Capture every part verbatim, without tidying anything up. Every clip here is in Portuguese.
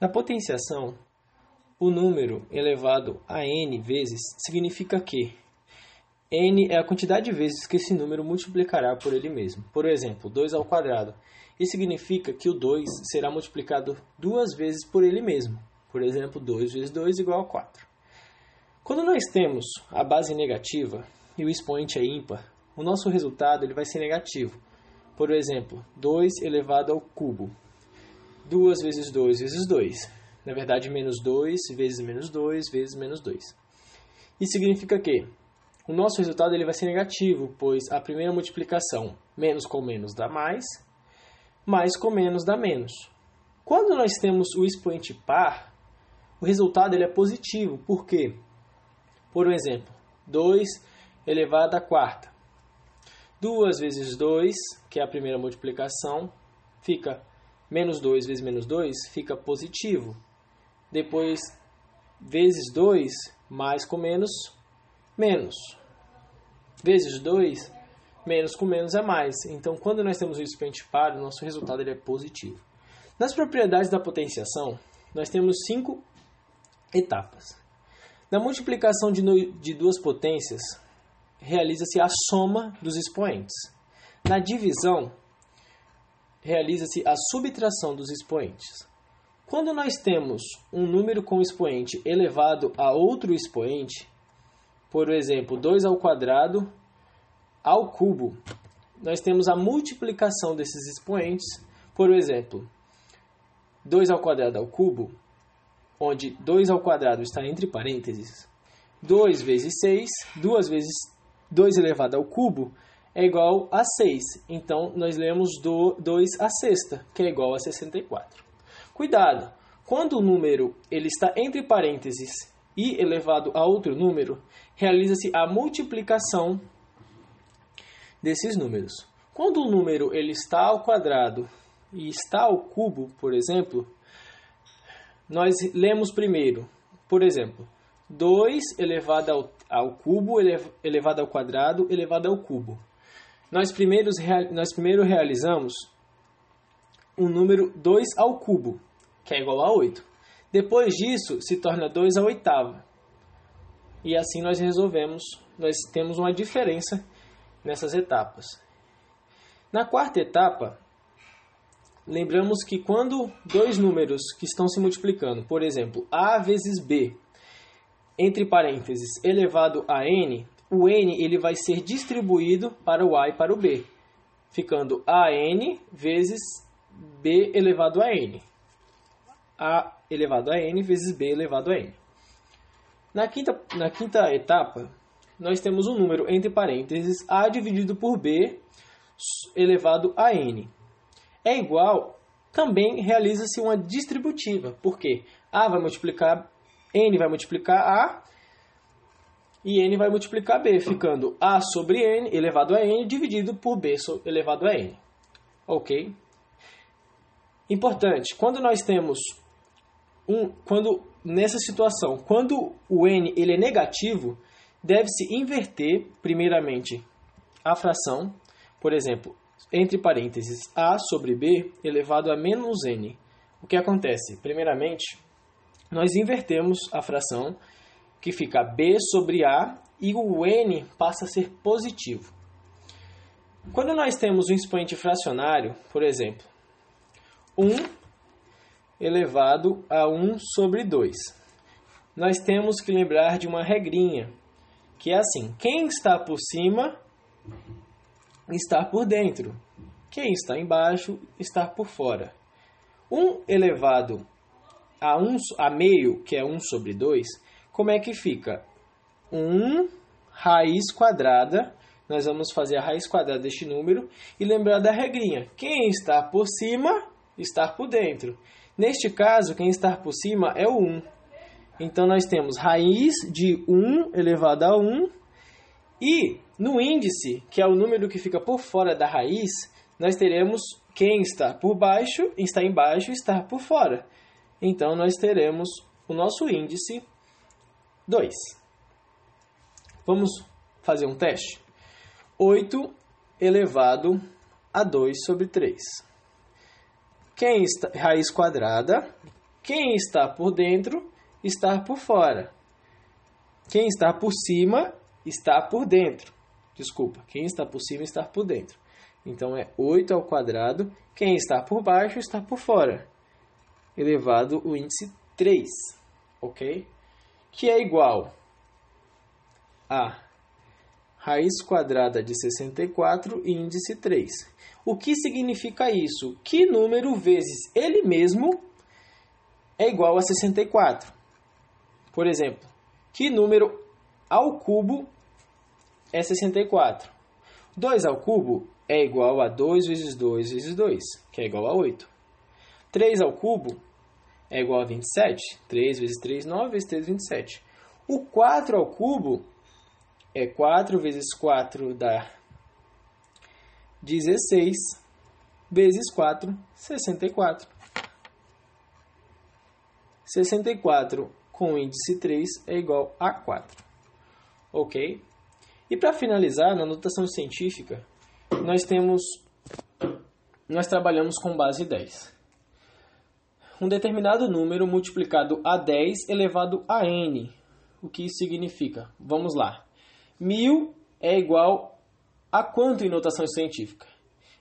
Na potenciação, o número elevado a n vezes significa que n é a quantidade de vezes que esse número multiplicará por ele mesmo. Por exemplo, dois ao quadrado. Isso significa que o dois será multiplicado duas vezes por ele mesmo. Por exemplo, dois vezes dois igual a quatro. Quando nós temos a base negativa e o expoente é ímpar, o nosso resultado ele vai ser negativo. Por exemplo, dois elevado ao cubo. duas vezes dois vezes dois. Na verdade, menos dois vezes menos dois vezes menos dois. Isso significa que o nosso resultado ele vai ser negativo, pois a primeira multiplicação, menos com menos dá mais, mais com menos dá menos. Quando nós temos o expoente par, o resultado ele é positivo, por quê? Por exemplo, dois elevado à quarta. duas vezes dois, que é a primeira multiplicação, fica menos dois vezes menos dois, fica positivo. Depois, vezes dois, mais com menos, menos. Vezes dois, menos com menos é mais. Então, quando nós temos o expoente par, o nosso resultado ele é positivo. Nas propriedades da potenciação, nós temos cinco etapas. Na multiplicação de, no, de duas potências, realiza-se a soma dos expoentes. Na divisão, realiza-se a subtração dos expoentes. Quando nós temos um número com expoente elevado a outro expoente, por exemplo, dois ao quadrado ao cubo, nós temos a multiplicação desses expoentes. Por exemplo, dois ao quadrado ao cubo, onde dois ao quadrado está entre parênteses, dois vezes seis, duas vezes dois elevado ao cubo é igual a seis. Então, nós lemos do dois à sexta, que é igual a sessenta e quatro. Cuidado! Quando o número ele está entre parênteses e elevado a outro número, realiza-se a multiplicação desses números. Quando o número ele está ao quadrado e está ao cubo, por exemplo, nós lemos primeiro, por exemplo, dois elevado ao cubo elevado ao quadrado elevado ao cubo. Nós, primeiros, nós primeiro realizamos o número dois ao cubo, que é igual a oito. Depois disso, se torna dois à oitava. E assim nós resolvemos, nós temos uma diferença nessas etapas. Na quarta etapa, lembramos que quando dois números que estão se multiplicando, por exemplo, A vezes B, entre parênteses, elevado a N, o N ele vai ser distribuído para o A e para o B, ficando A N vezes B elevado a N. A elevado a N vezes B elevado a N. Na quinta, na quinta etapa, nós temos um número entre parênteses, A dividido por B elevado a N. É igual, também realiza-se uma distributiva, porque A vai multiplicar, N vai multiplicar A e N vai multiplicar B, ficando A sobre N elevado a N dividido por B elevado a N. Ok? Importante, quando nós temos um, quando nessa situação, quando o N ele é negativo, deve-se inverter primeiramente a fração, por exemplo, entre parênteses, A sobre B elevado a menos N. O que acontece? Primeiramente, nós invertemos a fração, que fica B sobre A, e o N passa a ser positivo. Quando nós temos um expoente fracionário, por exemplo, um elevado a um sobre dois, nós temos que lembrar de uma regrinha, que é assim, quem está por cima está por dentro, quem está embaixo está por fora. um elevado a um a meio, que é um sobre dois, como é que fica? um raiz quadrada, nós vamos fazer a raiz quadrada deste número e lembrar da regrinha, quem está por cima está por dentro. Neste caso, quem está por cima é o um. Então, nós temos raiz de um elevado a um e no índice, que é o número que fica por fora da raiz, nós teremos quem está por baixo, está embaixo, está por fora. Então, nós teremos o nosso índice dois. Vamos fazer um teste? oito elevado a dois sobre três. Quem está, raiz quadrada, Quem está por dentro, está por fora. Quem está por cima, está por dentro. Desculpa, quem está por cima, está por dentro. Então, é oito ao quadrado. Quem está por baixo, está por fora. Elevado o índice três, ok? Que é igual a raiz quadrada de sessenta e quatro e índice três. O que significa isso? Que número vezes ele mesmo é igual a sessenta e quatro. Por exemplo, que número ao cubo é sessenta e quatro? dois ao cubo é igual a dois vezes dois vezes dois, que é igual a oito. três ao cubo é igual a vinte e sete. três vezes três, nove vezes três, vinte e sete. O quatro ao cubo é quatro vezes quatro dá dezesseis, vezes quatro, sessenta e quatro. sessenta e quatro com índice três é igual a quatro. Ok? E para finalizar, na notação científica, nós temos, nós trabalhamos com base dez. Um determinado número multiplicado a dez elevado a n. O que isso significa? Vamos lá. mil é igual a quanto em notação científica?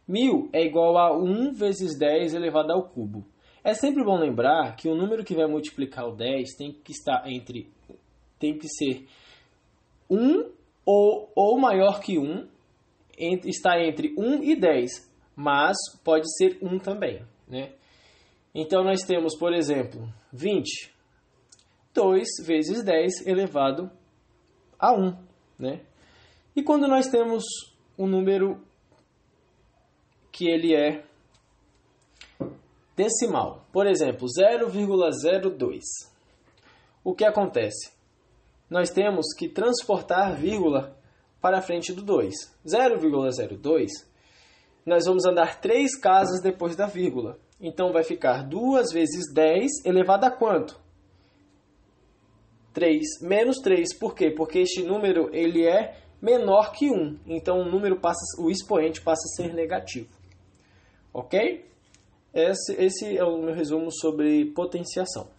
mil é igual a um vezes dez elevado ao cubo. É sempre bom lembrar que o número que vai multiplicar o dez tem que estar entre, tem que ser um ou, ou maior que um, entre, está entre um e dez, mas pode ser um também, né? Então, nós temos, por exemplo, vinte. dois vezes dez elevado a um. Né? E quando nós temos um número que ele é decimal, por exemplo, zero vírgula zero dois, o que acontece? Nós temos que transportar vírgula para a frente do dois. zero vírgula zero dois, nós vamos andar três casas depois da vírgula. Então, vai ficar duas vezes dez elevado a quanto? três, menos três, por quê? Porque este número ele é menor que um, então o número passa, o expoente passa a ser negativo, ok? Esse, esse é o meu resumo sobre potenciação.